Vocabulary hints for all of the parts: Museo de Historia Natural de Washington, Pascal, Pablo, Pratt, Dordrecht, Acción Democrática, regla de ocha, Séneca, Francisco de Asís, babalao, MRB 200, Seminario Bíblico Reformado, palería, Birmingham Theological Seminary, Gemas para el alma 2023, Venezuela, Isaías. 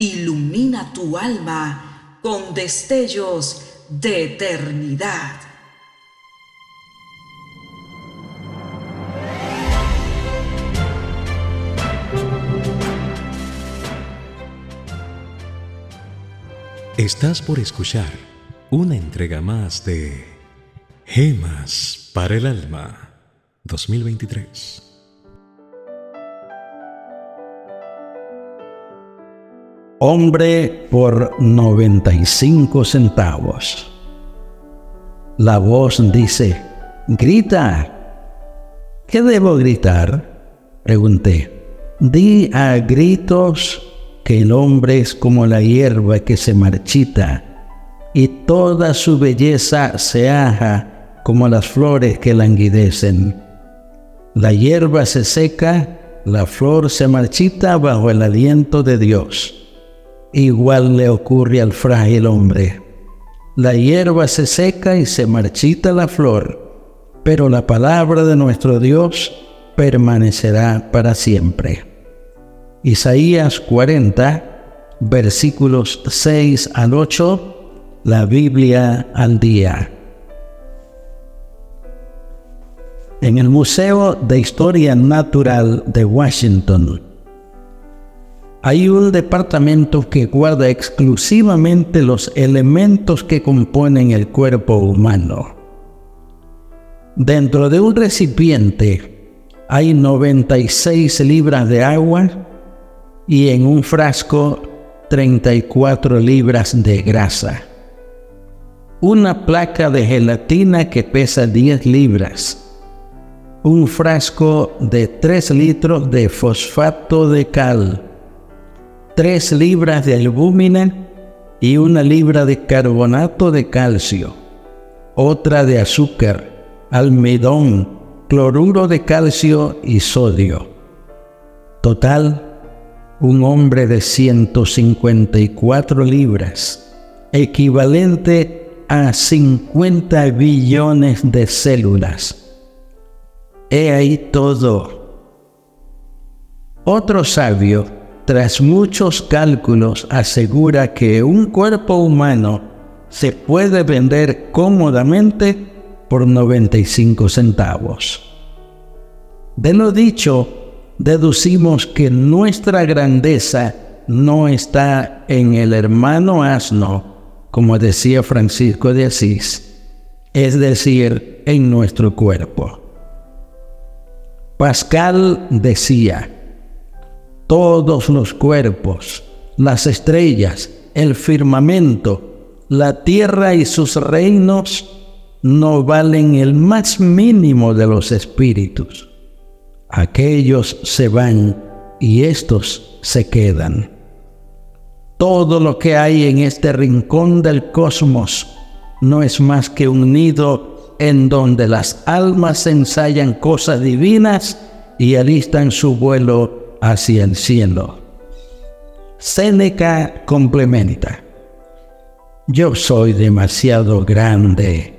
Ilumina tu alma con destellos de eternidad. Estás por escuchar una entrega más de Gemas para el alma 2023. Hombre por 95 centavos. La voz dice: grita. ¿Qué debo gritar? Pregunté. Di a gritos que el hombre es como la hierba que se marchita y toda su belleza se aja como las flores que languidecen. La hierba se seca, la flor se marchita bajo el aliento de Dios. Igual le ocurre al frágil hombre. La hierba se seca y se marchita la flor, pero la palabra de nuestro Dios permanecerá para siempre. Isaías 40, versículos 6 al 8, la Biblia al día. En el Museo de Historia Natural de Washington, hay un departamento que guarda exclusivamente los elementos que componen el cuerpo humano. Dentro de un recipiente hay 96 libras de agua y en un frasco 34 libras de grasa. Una placa de gelatina que pesa 10 libras. Un frasco de 3 litros de fosfato de cal. 3 libras de albúmina y 1 libra de carbonato de calcio, otra de azúcar, almidón, cloruro de calcio y sodio. Total, un hombre de 154 libras, equivalente a 50 billones de células. He ahí todo. Otro sabio, tras muchos cálculos, asegura que un cuerpo humano se puede vender cómodamente por 95 centavos. De lo dicho, deducimos que nuestra grandeza no está en el hermano asno, como decía Francisco de Asís, es decir, en nuestro cuerpo. Pascal decía: todos los cuerpos, las estrellas, el firmamento, la tierra y sus reinos no valen el más mínimo de los espíritus. Aquellos se van y estos se quedan. Todo lo que hay en este rincón del cosmos no es más que un nido en donde las almas ensayan cosas divinas y alistan su vuelo hacia el cielo. Séneca complementa: yo soy demasiado grande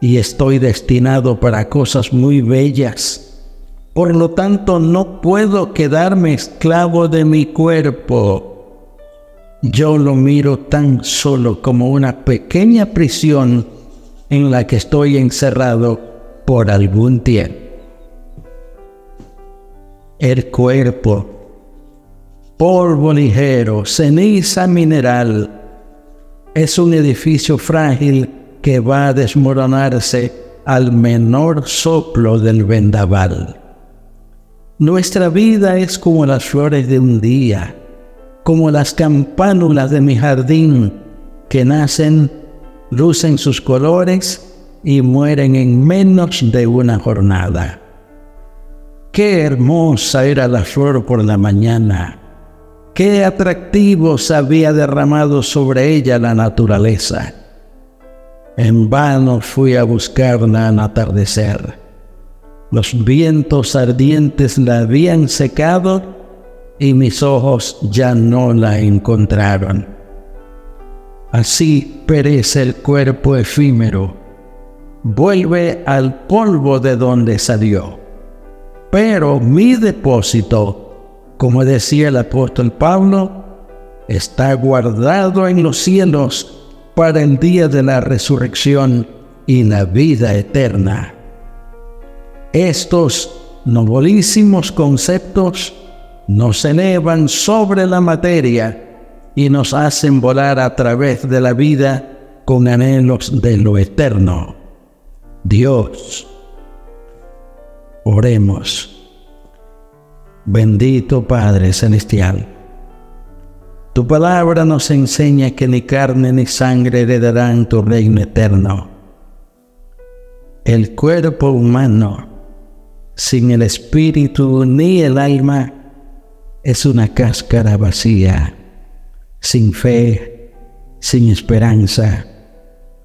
y estoy destinado para cosas muy bellas. Por lo tanto, no puedo quedarme esclavo de mi cuerpo. Yo lo miro tan solo como una pequeña prisión en la que estoy encerrado por algún tiempo. El cuerpo, polvo ligero, ceniza mineral, es un edificio frágil que va a desmoronarse al menor soplo del vendaval. Nuestra vida es como las flores de un día, como las campánulas de mi jardín, que nacen, lucen sus colores y mueren en menos de una jornada. ¡Qué hermosa era la flor por la mañana! ¡Qué atractivos había derramado sobre ella la naturaleza! En vano fui a buscarla al atardecer. Los vientos ardientes la habían secado y mis ojos ya no la encontraron. Así perece el cuerpo efímero. Vuelve al polvo de donde salió. Pero mi depósito, como decía el apóstol Pablo, está guardado en los cielos para el día de la resurrección y la vida eterna. Estos nobilísimos conceptos nos elevan sobre la materia y nos hacen volar a través de la vida con anhelos de lo eterno. Dios, oremos. Bendito Padre Celestial, tu palabra nos enseña que ni carne ni sangre heredarán tu reino eterno. El cuerpo humano, sin el espíritu ni el alma, es una cáscara vacía, sin fe, sin esperanza,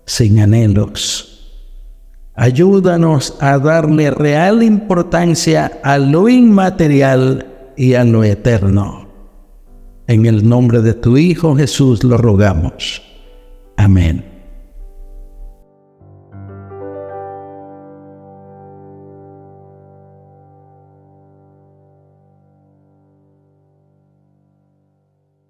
sin anhelos. Ayúdanos a darle real importancia a lo inmaterial y a lo eterno. En el nombre de tu Hijo Jesús lo rogamos. Amén.